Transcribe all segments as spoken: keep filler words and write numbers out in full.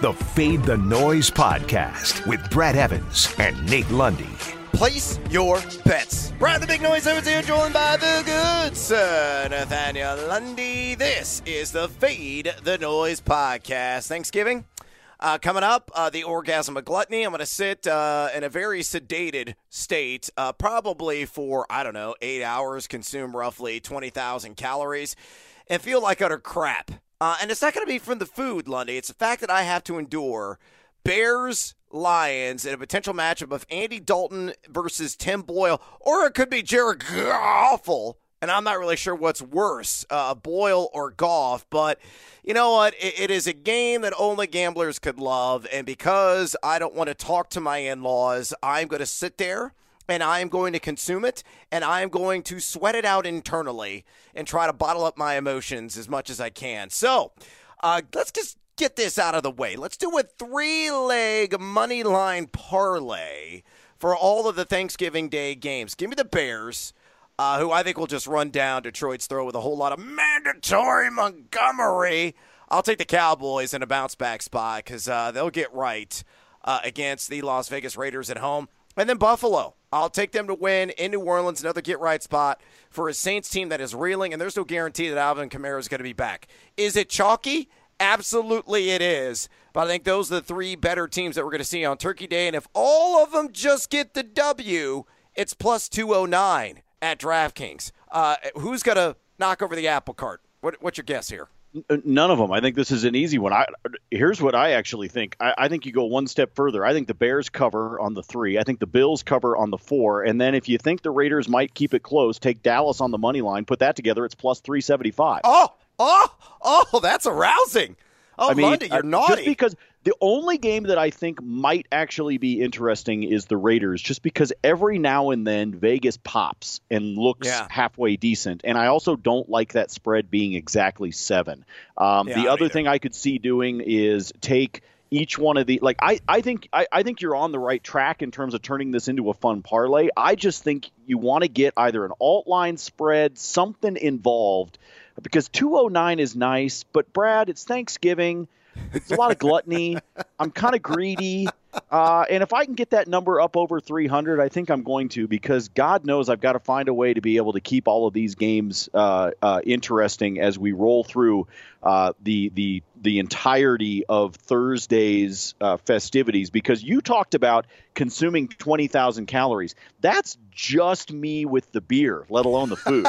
the Fade the Noise podcast with Brad Evans and Nate Lundy. Place your bets. Brad the Big Noise Evans here, joined by the good sir Nathaniel Lundy. This is the Fade the Noise podcast. Thanksgiving uh, coming up, uh, the orgasm of gluttony. I'm going to sit uh, in a very sedated state, uh, probably for, I don't know, eight hours, consume roughly twenty thousand calories, and feel like utter crap. Uh, and it's not going to be from the food, Lundy. It's the fact that I have to endure Bears, Lions, in a potential matchup of Andy Dalton versus Tim Boyle, or it could be Jared Goffle, and I'm not really sure what's worse, uh, Boyle or Goff, but you know what? It, it is a game that only gamblers could love, and because I don't want to talk to my in-laws, I'm going to sit there, and I am going to consume it, and I am going to sweat it out internally and try to bottle up my emotions as much as I can. So uh, let's just get this out of the way. Let's do a three-leg money line parlay for all of the Thanksgiving Day games. Give me the Bears, uh, who I think will just run down Detroit's throat with a whole lot of mandatory Montgomery. I'll take the Cowboys in a bounce-back spot because uh, they'll get right uh, against the Las Vegas Raiders at home. And then Buffalo. I'll take them to win in New Orleans, another get-right spot for a Saints team that is reeling, and there's no guarantee that Alvin Kamara is going to be back. Is it chalky? Absolutely it is. But I think those are the three better teams that we're going to see on Turkey Day, and if all of them just get the W, it's plus two oh nine at DraftKings. Uh, who's going to knock over the apple cart? What, what's your guess here? None of them. I think this is an easy one. I, here's what I actually think. I, I think you go one step further. I think the Bears cover on the three. I think the Bills cover on the four. And then if you think the Raiders might keep it close, take Dallas on the money line, put that together. It's plus three seventy-five. Oh, oh, oh, that's arousing. Oh, I mean, Lundy, you're I, naughty. Just because the only game that I think might actually be interesting is the Raiders, just because every now and then Vegas pops and looks yeah. halfway decent. And I also don't like that spread being exactly seven. Um, yeah, the other either. thing I could see doing is take each one of the like I, I think I, I think you're on the right track in terms of turning this into a fun parlay. I just think you want to get either an alt line spread, something involved. Because two oh nine is nice, but Brad, it's Thanksgiving. It's a lot of gluttony. I'm kind of greedy. Uh, and if I can get that number up over three hundred, I think I'm going to, because God knows I've got to find a way to be able to keep all of these games uh, uh, interesting as we roll through uh, the the the entirety of Thursday's uh, festivities. Because you talked about consuming twenty thousand calories. That's just me with the beer, let alone the food.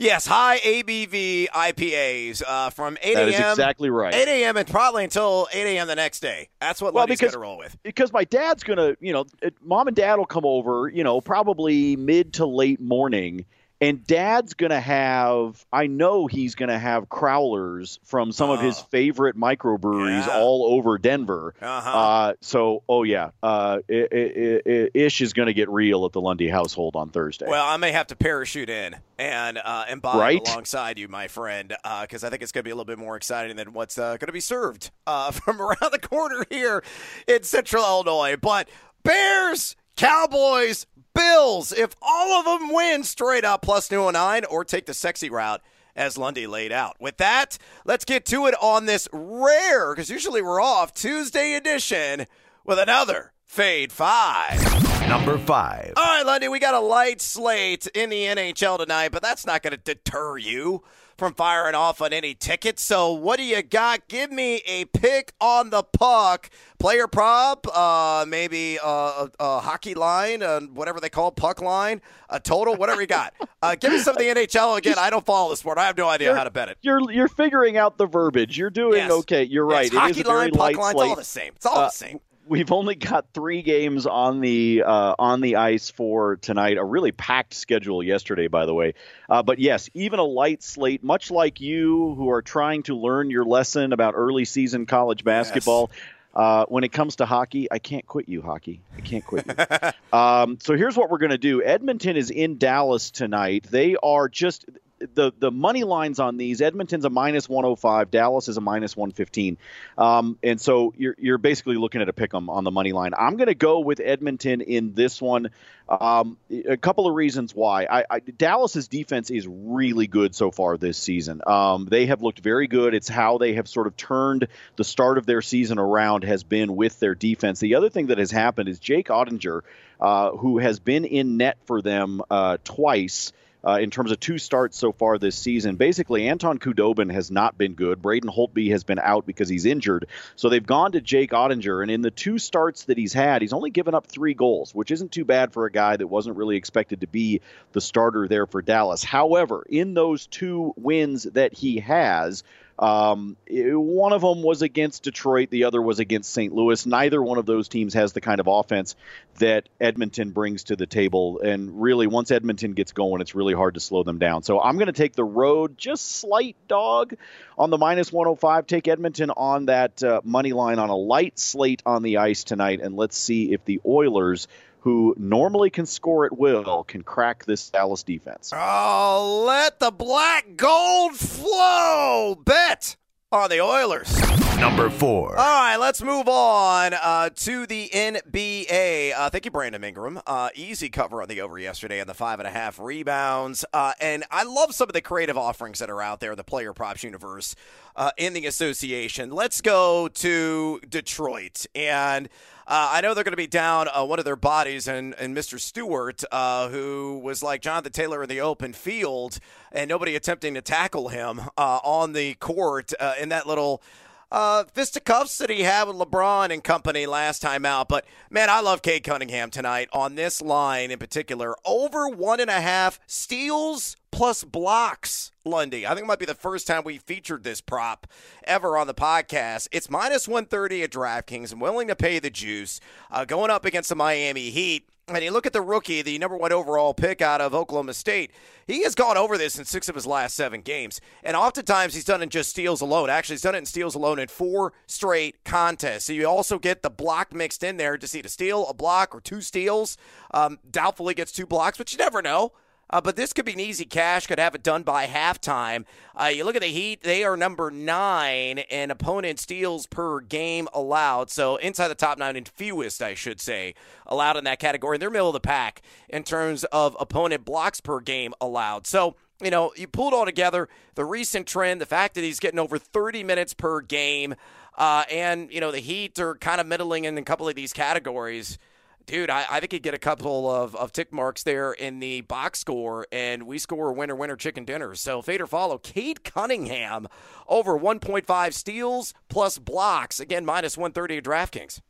Yes, high A B V I P As uh, from eight a.m. That is exactly right. eight a.m. and probably until eight a.m. the next day. That's what well, Lundy's going to roll with. Because my dad's going to, you know, it, mom and dad will come over, you know, probably mid to late morning. And dad's going to have, I know he's going to have crowlers from some oh. of his favorite microbreweries yeah. all over Denver. Uh-huh. Uh, so, oh, yeah, uh, it, it, it, Ish is going to get real at the Lundy household on Thursday. Well, I may have to parachute in and uh, imbibe right? alongside you, my friend, because uh, I think it's going to be a little bit more exciting than what's uh, going to be served uh, from around the corner here in Central Illinois. But Bears, Cowboys, Bills, if all of them win straight up, plus two oh nine, or take the sexy route as Lundy laid out. With that, let's get to it on this rare, because usually we're off, Tuesday edition with another Fade five. Number five. All right, Lundy, we got a light slate in the N H L tonight, but that's not going to deter you from firing off on any tickets. So what do you got? Give me a pick on the puck. Player prop, uh, maybe uh, a, a hockey line, uh, whatever they call it, puck line, a total, whatever you got. Uh, give me some of the N H L again. I don't follow the sport. I have no idea how to bet it. You're you're figuring out the verbiage. You're doing yes. okay. You're right. Yes. It hockey is a line, puck line, it's all the same. It's all uh, the same. We've only got three games on the uh, on the ice for tonight. A really packed schedule yesterday, by the way. Uh, but yes, even a light slate, much like you who are trying to learn your lesson about early season college basketball. Yes. Uh, when it comes to hockey, I can't quit you, hockey. I can't quit you. um, so here's what we're going to do. Edmonton is in Dallas tonight. They are just – the the money lines on these, Edmonton's a minus one oh five, Dallas is a minus one fifteen. Um, and so you're you're basically looking at a pick 'em on the money line. I'm going to go with Edmonton in this one. Um, a couple of reasons why. I, I Dallas's defense is really good so far this season. Um, they have looked very good. It's how they have sort of turned the start of their season around has been with their defense. The other thing that has happened is Jake Oettinger, uh, who has been in net for them uh, twice. Uh, in terms of two starts so far this season, basically Anton Khudobin has not been good. Braden Holtby has been out because he's injured. So they've gone to Jake Oettinger, and in the two starts that he's had, he's only given up three goals, which isn't too bad for a guy that wasn't really expected to be the starter there for Dallas. However, in those two wins that he has, Um, one of them was against Detroit. The other was against Saint Louis. Neither one of those teams has the kind of offense that Edmonton brings to the table. And really, once Edmonton gets going, it's really hard to slow them down. So I'm going to take the road, just slight dog on the minus one oh five. Take Edmonton on that uh, money line on a light slate on the ice tonight. And let's see if the Oilers, who normally can score at will, can crack this Dallas defense. Oh, let the black gold flow. Bet on the Oilers. Number four. All right, let's move on uh, to the N B A. Uh, thank you, Brandon Ingram. Uh, easy cover on the over yesterday on the five and a half rebounds. Uh, and I love some of the creative offerings that are out there in the player props universe uh, in the association. Let's go to Detroit. And Uh, I know they're going to be down uh, one of their bodies, and, and Mister Stewart, uh, who was like Jonathan Taylor in the open field, and nobody attempting to tackle him uh, on the court uh, in that little uh, fisticuffs that he had with LeBron and company last time out. But, man, I love Cade Cunningham tonight on this line in particular. Over one and a half steals plus blocks, Lundy. I think it might be the first time we featured this prop ever on the podcast. It's minus one thirty at DraftKings. I'm willing to pay the juice. Uh, going up against the Miami Heat. And you look at the rookie, the number one overall pick out of Oklahoma State. He has gone over this in six of his last seven games. And oftentimes he's done it in just steals alone. Actually, he's done it in steals alone in four straight contests. So you also get the block mixed in there to see the steal, a block, or two steals. Um, doubtfully gets two blocks, but you never know. Uh, but this could be an easy cash, could have it done by halftime. Uh, you look at the Heat, they are number nine in opponent steals per game allowed. So inside the top nine and fewest, I should say, allowed in that category. And they're middle of the pack in terms of opponent blocks per game allowed. So, you know, you pull it all together, the recent trend, the fact that he's getting over thirty minutes per game, uh, and, you know, the Heat are kind of middling in a couple of these categories. Dude, I, I think he'd get a couple of, of tick marks there in the box score, and we score a winner, winner, chicken dinner. So fade or follow, Cade Cunningham over one point five steals plus blocks. Again, minus one thirty at DraftKings.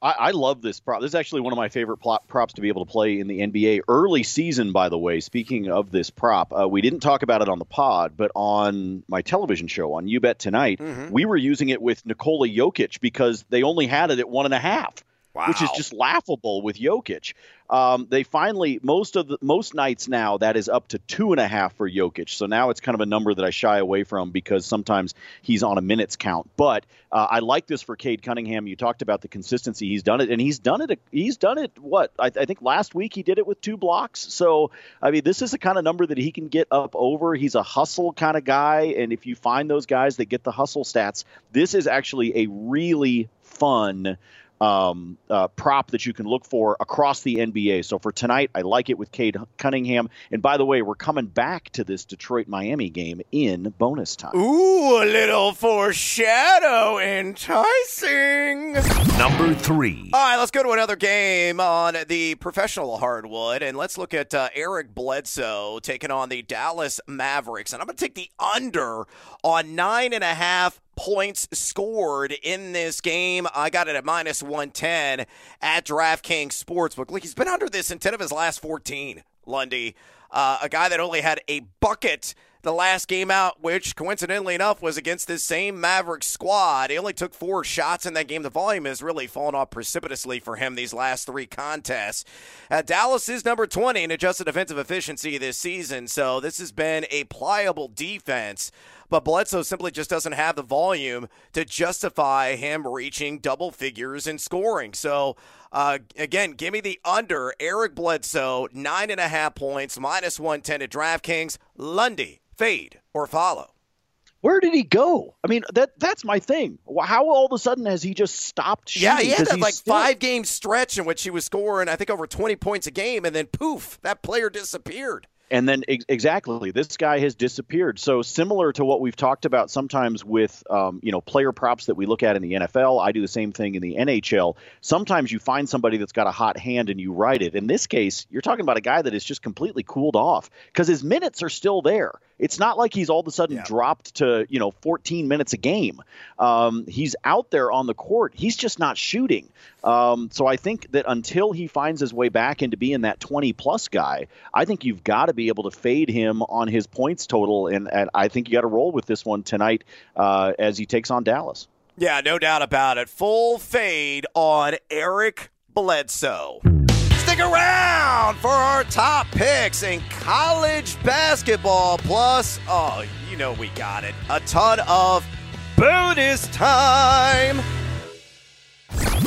I, I love this prop. This is actually one of my favorite plop, props to be able to play in the N B A early season, by the way. Speaking of this prop, uh, we didn't talk about it on the pod, but on my television show on You Bet Tonight, mm-hmm. we were using it with Nikola Jokic because they only had it at one and a half. Wow. Which is just laughable with Jokic. Um, they finally, most of the, most nights now, that is up to two and a half for Jokic. So now it's kind of a number that I shy away from because sometimes he's on a minutes count. But uh, I like this for Cade Cunningham. You talked about the consistency. He's done it, and he's done it. He's done it. What I, th- I think last week he did it with two blocks. So I mean, this is the kind of number that he can get up over. He's a hustle kind of guy, and if you find those guys that get the hustle stats, this is actually a really fun Um, uh, prop that you can look for across the N B A. So for tonight, I like it with Cade Cunningham. And by the way, we're coming back to this Detroit-Miami game in bonus time. Ooh, a little foreshadow enticing. Number three. All right, let's go to another game on the professional hardwood, and let's look at uh, Eric Bledsoe taking on the Dallas Mavericks. And I'm going to take the under on nine and a half points scored in this game. I got it at minus one ten at DraftKings Sportsbook. Look, he's been under this in ten of his last fourteen, Lundy. Uh, a guy that only had a bucket the last game out, which coincidentally enough was against this same Mavericks squad. He only took four shots in that game. The volume has really fallen off precipitously for him these last three contests. Uh, Dallas is number twenty in adjusted defensive efficiency this season, so this has been a pliable defense. but Bledsoe simply just doesn't have the volume to justify him reaching double figures in scoring. So, uh, again, give me the under. Eric Bledsoe, nine and a half points, minus one ten at DraftKings. Lundy, fade or follow. Where did he go? I mean, that that's my thing. How all of a sudden has he just stopped shooting? Yeah, he had that like still... five-game stretch in which he was scoring, I think, over twenty points a game, and then poof, that player disappeared. And then ex- exactly, this guy has disappeared. So similar to what we've talked about sometimes with, um, you know, player props that we look at in the N F L, I do the same thing in the N H L. Sometimes you find somebody that's got a hot hand and you ride it. In this case, you're talking about a guy that is just completely cooled off because his minutes are still there. It's not like he's all of a sudden yeah. dropped to, you know, fourteen minutes a game. Um, he's out there on the court. He's just not shooting. Um, so I think that until he finds his way back into being that twenty-plus guy, I think you've got to be able to fade him on his points total, and, and I think you got to roll with this one tonight uh, as he takes on Dallas. Yeah, no doubt about it. Full fade on Eric Bledsoe. Stick around for our top picks in college basketball. Plus, oh, you know we got it. A ton of bonus time.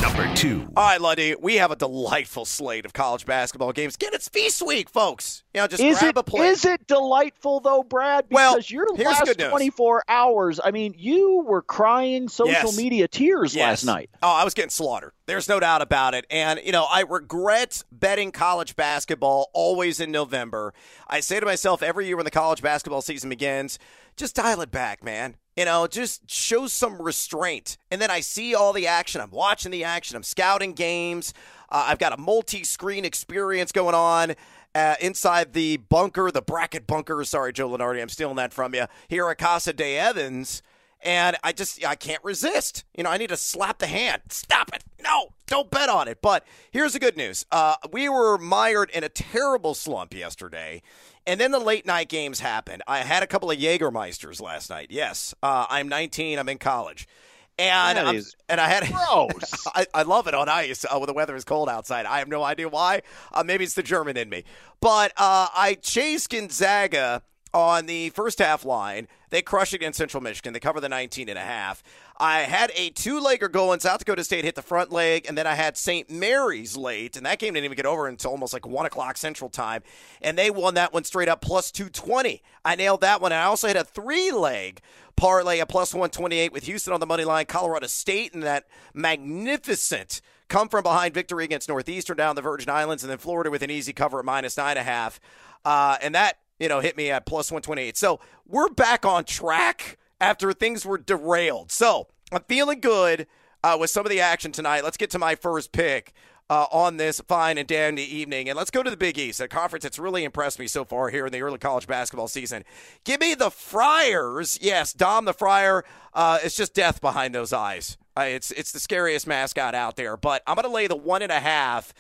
Number two. All right, Lundy, we have a delightful slate of college basketball games. Again, it's Feast Week, folks. You know, just is grab it, a plate. Is it delightful, though, Brad? Because well, your last twenty-four hours, I mean, you were crying social yes. media tears yes. last night. Oh, I was getting slaughtered. There's no doubt about it. And, you know, I regret betting college basketball always in November. I say to myself every year when the college basketball season begins, just dial it back, man. You know, just show some restraint. And then I see all the action. I'm watching the action. I'm scouting games. Uh, I've got a multi-screen experience going on uh, inside the bunker, the bracket bunker. Sorry, Joe Lunardi, I'm stealing that from you. Here at Casa de Evans. And I just, I can't resist. You know, I need to slap the hand. Stop it. No, don't bet on it. But here's the good news. Uh, we were mired in a terrible slump yesterday. And then the late night games happened. I had a couple of Jägermeisters last night. Yes, uh, I'm nineteen. I'm in college, and I'm, and I had gross. I, I love it on ice uh, when the weather is cold outside. I have no idea why. Uh, maybe it's the German in me. But uh, I chased Gonzaga on the first half line. They crush against Central Michigan. They cover the nineteen and a half. I had a two-legger going. South Dakota State hit the front leg, and then I had Saint Mary's late, and that game didn't even get over until almost like one o'clock Central time, and they won that one straight up, plus two twenty. I nailed that one, and I also hit a three-leg parlay, a plus one twenty-eight with Houston on the money line, Colorado State, and that magnificent come-from-behind victory against Northeastern down the Virgin Islands, and then Florida with an easy cover at minus nine and a half, uh, and that you know, hit me at plus one twenty-eight. So we're back on track after things were derailed. So I'm feeling good uh, with some of the action tonight. Let's get to my first pick uh, on this fine and dandy evening. And let's go to the Big East, a conference that's really impressed me so far here in the early college basketball season. Give me the Friars. Yes, Dom the Friar. Uh, it's just death behind those eyes. Uh, it's, it's the scariest mascot out there. But I'm going to lay the one and a half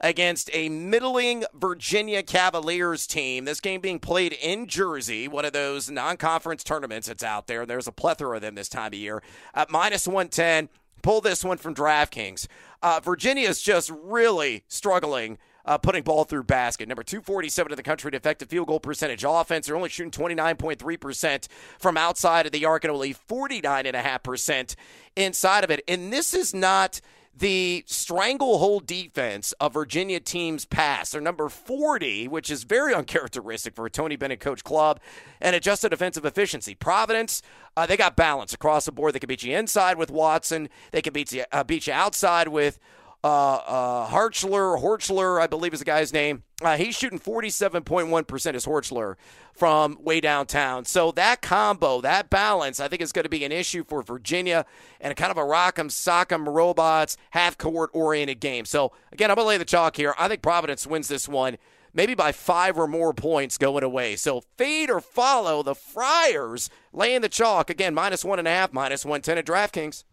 against a middling Virginia Cavaliers team. This game being played in Jersey, one of those non-conference tournaments that's out there. There's a plethora of them this time of year. At minus one ten, pull this one from DraftKings. Uh, Virginia is just really struggling uh, putting ball through basket. Number two forty-seven in the country in effective field goal percentage offense. They're only shooting twenty-nine point three percent from outside of the arc and only forty-nine point five percent inside of it. And this is not the stranglehold defense of Virginia team's pass. They're number forty, which is very uncharacteristic for a Tony Bennett coach club, and adjusted defensive efficiency. Providence, uh, they got balance across the board. They can beat you inside with Watson. They can beat you, uh, beat you outside with uh, uh, Horchler. Horchler, I believe is the guy's name. Uh, he's shooting forty-seven point one percent as Horchler from way downtown. So that combo, that balance, I think is going to be an issue for Virginia and a kind of a rock'em, sock'em, robots, half-court-oriented game. So, again, I'm going to lay the chalk here. I think Providence wins this one, maybe by five or more points going away. So fade or follow the Friars laying the chalk. Again, minus one and a half, minus one ten at DraftKings.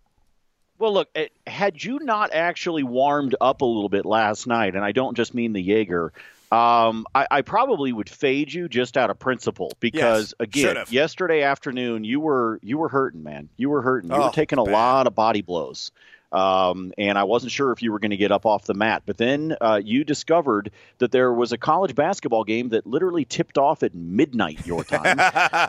Well, look, it, had you not actually warmed up a little bit last night, and I don't just mean the Jaeger, um, I, I probably would fade you just out of principle because, yes, again, should've. Yesterday afternoon you were you were hurting, man. You were hurting. You oh, were taking a bad. lot of body blows. Um, and I wasn't sure if you were going to get up off the mat. But then uh, you discovered that there was a college basketball game that literally tipped off at midnight your time.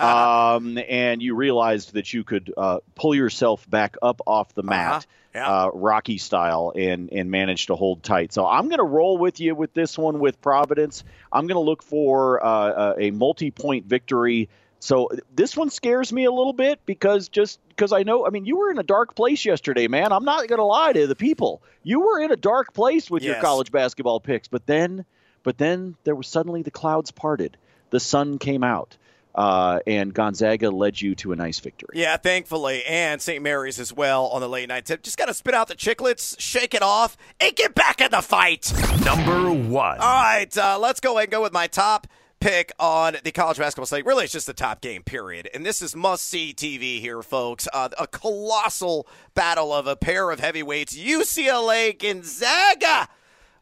um, and you realized that you could uh, pull yourself back up off the mat. Uh-huh. Yeah. Uh, Rocky style, and and managed to hold tight. So I'm going to roll with you with this one with Providence. I'm going to look for uh, a multi-point victory. So this one scares me a little bit because just because I know, I mean, you were in a dark place yesterday, man. I'm not going to lie to the people. You were in a dark place with yes. your college basketball picks, but then, but then there was suddenly the clouds parted. The sun came out. Uh, and Gonzaga led you to a nice victory. Yeah, thankfully. And Saint Mary's as well on the late night tip. Just got to spit out the chiclets, shake it off, and get back in the fight. Number one. All right, uh, let's go ahead and go with my top pick on the college basketball slate. Really, it's just the top game, period. And this is must-see T V here, folks. Uh, a colossal battle of a pair of heavyweights, U C L A Gonzaga.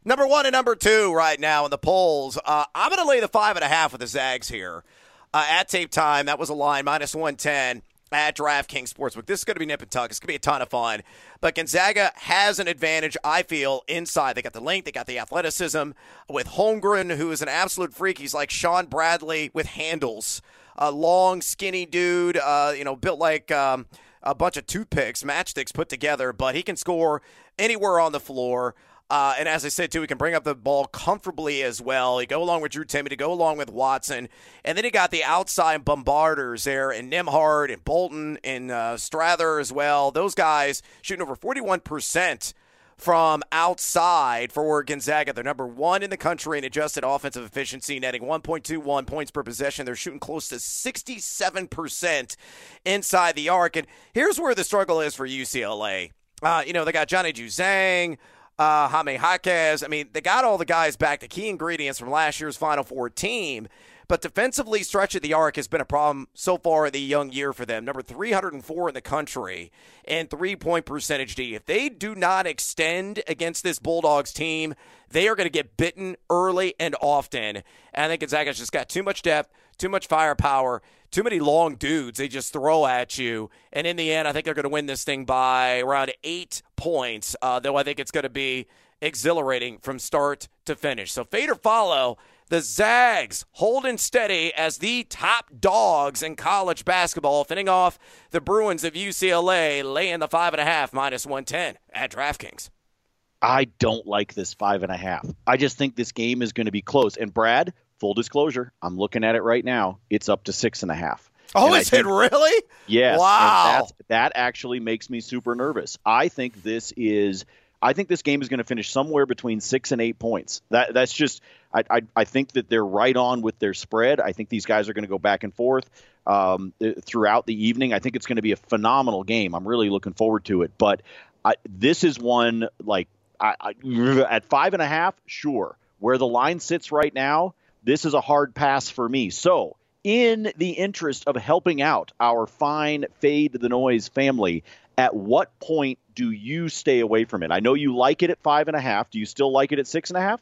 Number one and number two right now in the polls. Uh, I'm going to lay the five and a half with the Zags here. Uh, at tape time, that was a line, minus one ten at DraftKings Sportsbook. This is going to be nip and tuck. It's going to be a ton of fun. But Gonzaga has an advantage, I feel, inside. They got the length. They got the athleticism. With Holmgren, who is an absolute freak. He's like Sean Bradley with handles. A long, skinny dude, uh, you know, built like um, a bunch of toothpicks, matchsticks put together. But he can score anywhere on the floor. Uh, and as I said, too, he can bring up the ball comfortably as well. He go along with Drew Timmy, to go along with Watson. And then he got the outside bombarders there, and Nembhard and Bolton and uh, Strather as well. Those guys shooting over forty-one percent from outside for Gonzaga. They're number one in the country in adjusted offensive efficiency, netting one point two one points per possession. They're shooting close to sixty-seven percent inside the arc. And here's where the struggle is for U C L A. Uh, you know, they got Johnny Juzang. Uh, Jaime Jaquez. I mean, they got all the guys back, the key ingredients from last year's Final Four team, but defensively stretching the arc has been a problem so far in the young year for them. Number three hundred four in the country and three-point percentage D. If they do not extend against this Bulldogs team, they are going to get bitten early and often. And I think Gonzaga's just got too much depth, too much firepower, too many long dudes they just throw at you. And in the end, I think they're going to win this thing by around eight points, uh, though I think it's going to be exhilarating from start to finish. So fade or follow, the Zags holding steady as the top dogs in college basketball, fending off the Bruins of U C L A, laying the five and a half, minus one ten at DraftKings. I don't like this five and a half. I just think this game is going to be close. And Brad, full disclosure, I'm looking at it right now. It's up to six and a half. Oh, and is think, it really? Yes. Wow. That that actually makes me super nervous. I think this is. I think this game is going to finish somewhere between six and eight points. That that's just. I I, I think that they're right on with their spread. I think these guys are going to go back and forth um, throughout the evening. I think it's going to be a phenomenal game. I'm really looking forward to it. But I, this is one like I, I, at five and a half. Sure, where the line sits right now. This is a hard pass for me. So in the interest of helping out our fine Fade the Noise family, at what point do you stay away from it? I know you like it at five and a half. Do you still like it at six and a half?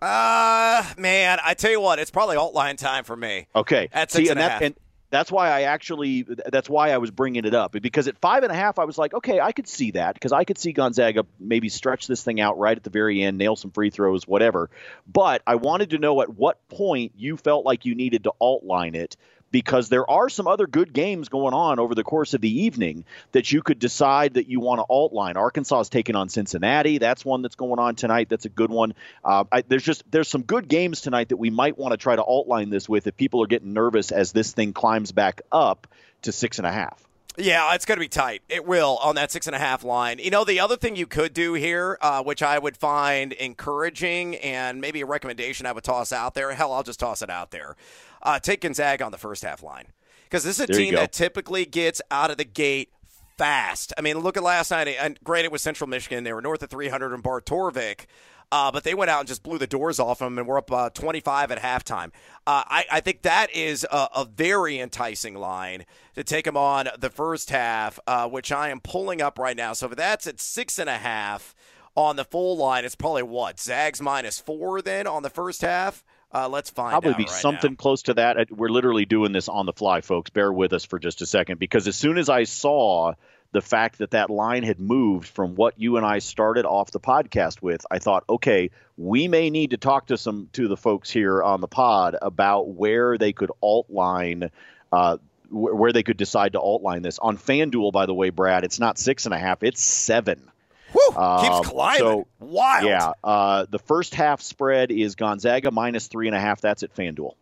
Uh, man, I tell you what, it's probably alt line time for me. Okay. At six See, and, and a that, half. And that's why I actually – that's why I was bringing it up, because at five and a half I was like, okay, I could see that, because I could see Gonzaga maybe stretch this thing out right at the very end, nail some free throws, whatever. But I wanted to know at what point you felt like you needed to alt-line it, because there are some other good games going on over the course of the evening that you could decide that you want to alt-line. Arkansas is taking on Cincinnati. That's one that's going on tonight. That's a good one. Uh, I, there's just there's some good games tonight that we might want to try to alt-line this with if people are getting nervous as this thing climbs back up to six and a half. Yeah, it's going to be tight. It will on that six and a half line. You know, the other thing you could do here, uh, which I would find encouraging and maybe a recommendation I would toss out there. Hell, I'll just toss it out there. Uh, take Gonzaga on the first half line, because this is a there team that typically gets out of the gate fast. I mean, look at last night. And granted, it was Central Michigan. They were north of three hundred in Bartorvik. Uh, but they went out and just blew the doors off them, and we're up uh, twenty-five at halftime. Uh, I, I think that is a, a very enticing line to take them on the first half, uh, which I am pulling up right now. So if that's at six and a half on the full line, it's probably what? Zags minus four then on the first half? Uh, let's find Probably out. Probably be right something now. Close to that. We're literally doing this on the fly, folks. Bear with us for just a second, because as soon as I saw the fact that that line had moved from what you and I started off the podcast with, I thought, okay, we may need to talk to some to the folks here on the pod about where they could alt line, uh, wh- where they could decide to alt line this on FanDuel. By the way, Brad, it's not six and a half; it's seven. Woo, um, keeps climbing. So, wild. Yeah. Uh, the first half spread is Gonzaga minus three and a half. That's at FanDuel.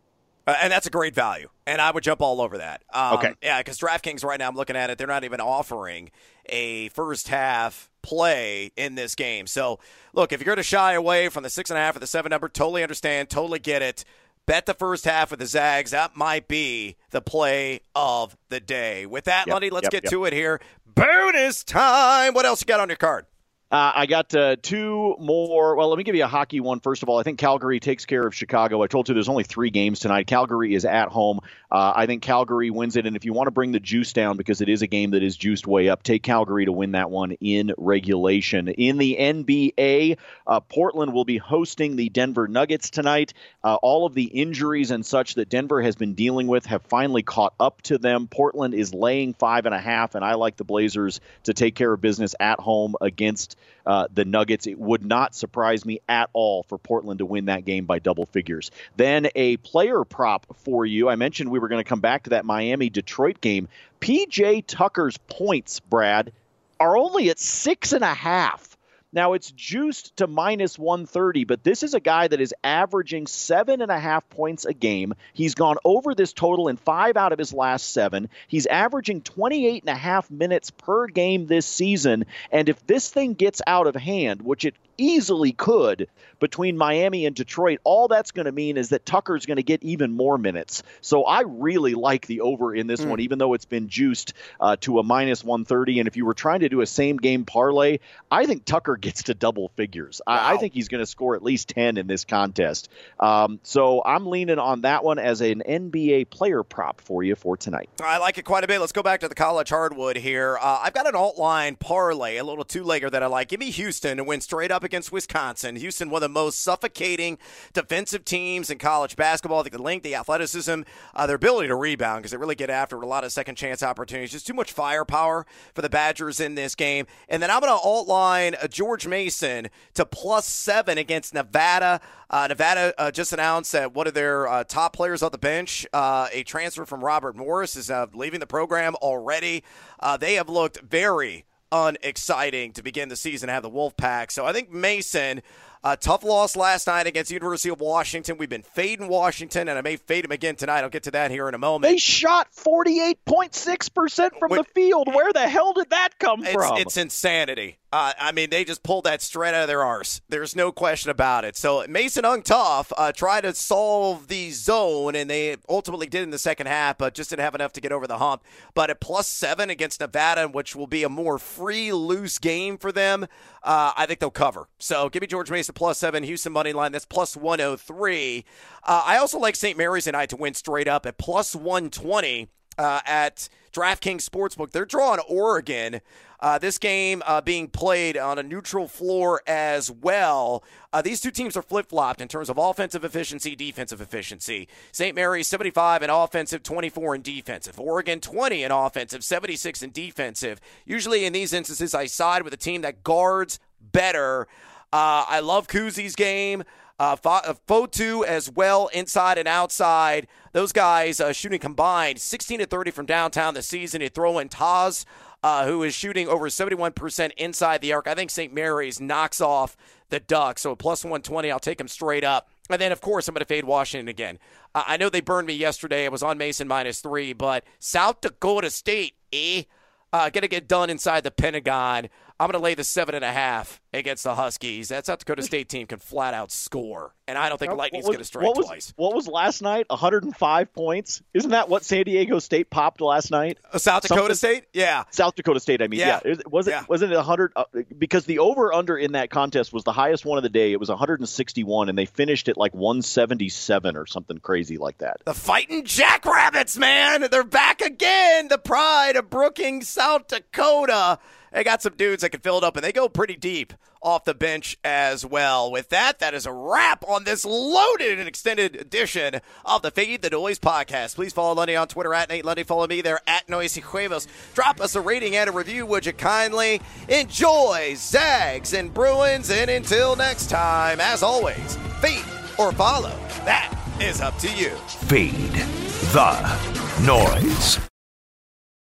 Uh, and that's a great value, and I would jump all over that. Um, okay. Yeah, because DraftKings right now, I'm looking at it, they're not even offering a first-half play in this game. So, look, if you're going to shy away from the six and a half or the seven number, totally understand, totally get it. Bet the first half of the Zags. That might be the play of the day. With that, yep, Lundy, let's yep, get yep. to it here. Bonus time! What else you got on your card? Uh, I got uh, two more. Well, let me give you a hockey one. First of all, I think Calgary takes care of Chicago. I told you there's only three games tonight. Calgary is at home. Uh, I think Calgary wins it. And if you want to bring the juice down, because it is a game that is juiced way up, take Calgary to win that one in regulation. In the N B A, uh, Portland will be hosting the Denver Nuggets tonight. Uh, all of the injuries and such that Denver has been dealing with have finally caught up to them. Portland is laying five and a half, and I like the Blazers to take care of business at home against Uh, the Nuggets. It would not surprise me at all for Portland to win that game by double figures. Then a player prop for you. I mentioned we were going to come back to that Miami-Detroit game. P J Tucker's points, Brad, are only at six and a half. Now, it's juiced to minus one thirty, but this is a guy that is averaging seven and a half points a game. He's gone over this total in five out of his last seven. He's averaging twenty-eight and a half minutes per game this season. And if this thing gets out of hand, which it easily could between Miami and Detroit, all that's going to mean is that Tucker's going to get even more minutes. So I really like the over in this mm. one, even though it's been juiced uh, to a minus one thirty. And if you were trying to do a same game parlay, I think Tucker gets to double figures. Wow. I, I think he's going to score at least ten in this contest. Um, so I'm leaning on that one as an N B A player prop for you for tonight. I like it quite a bit. Let's go back to the college hardwood here. Uh, I've got an alt line parlay, a little two-legger that I like. Give me Houston to win straight up against Wisconsin. Houston, one of the most suffocating defensive teams in college basketball. I think the length, the athleticism, uh, their ability to rebound, because they really get after a lot of second chance opportunities. Just too much firepower for the Badgers in this game. And then I'm going to alt line a George Mason to plus seven against Nevada. Uh, Nevada uh, just announced that one of their uh, top players on the bench, uh, a transfer from Robert Morris, is uh, leaving the program already. Uh, they have looked very unexciting to begin the season, have the Wolfpack. So I think Mason, uh, tough loss last night against the University of Washington. We've been fading Washington, and I may fade him again tonight. I'll get to that here in a moment. They shot forty-eight point six percent from Which, the field. Where the hell did that come it's, from? It's insanity. Uh, I mean, they just pulled that straight out of their arse. There's no question about it. So Mason hung tough, uh, tried to solve the zone, and they ultimately did in the second half, but just didn't have enough to get over the hump. But at plus seven against Nevada, which will be a more free, loose game for them, uh, I think they'll cover. So give me George Mason plus seven, Houston money line. That's plus one oh three. Uh, I also like Saint Mary's tonight to win straight up at plus one twenty. Uh, at DraftKings Sportsbook. They're drawing Oregon. Uh, this game uh, being played on a neutral floor as well. Uh, these two teams are flip-flopped in terms of offensive efficiency, defensive efficiency. Saint Mary's seventy-five in offensive, twenty-four in defensive. Oregon twenty in offensive, seventy-six in defensive. Usually in these instances, I side with a team that guards better. Uh, I love Kuzi's game. Uh, Fotu as well, inside and outside. Those guys uh, shooting combined sixteen to thirty from downtown this season. You throw in Taz, uh, who is shooting over seventy-one percent inside the arc. I think Saint Mary's knocks off the Ducks. So plus one twenty, I'll take them straight up. And then, of course, I'm going to fade Washington again. Uh, I know they burned me yesterday. I was on Mason minus three, but South Dakota State, eh? Uh, going to get done inside the Pentagon. I'm going to lay the seven and a half against the Huskies. That South Dakota State team can flat out score, and I don't think Lightning's going to strike what was, twice. What was last night? one hundred five points? Isn't that what San Diego State popped last night? Uh, South Dakota Something, State? Yeah. South Dakota State, I mean, yeah. yeah. Was it, yeah. Wasn't it one hundred? Uh, because the over-under in that contest was the highest one of the day. It was one hundred sixty-one, and they finished at like one seventy-seven or something crazy like that. The Fighting Jackrabbits, man! They're back again! The pride of Brookings, South Dakota! They got some dudes that can fill it up, and they go pretty deep off the bench as well. With that, that is a wrap on this loaded and extended edition of the Fade the Noise podcast. Please follow Lundy on Twitter at Nate Lundy. Follow me there at Noisy Cuevas. Drop us a rating and a review, would you kindly? Enjoy Zags and Bruins, and until next time, as always, fade or follow. That is up to you. Fade the Noise.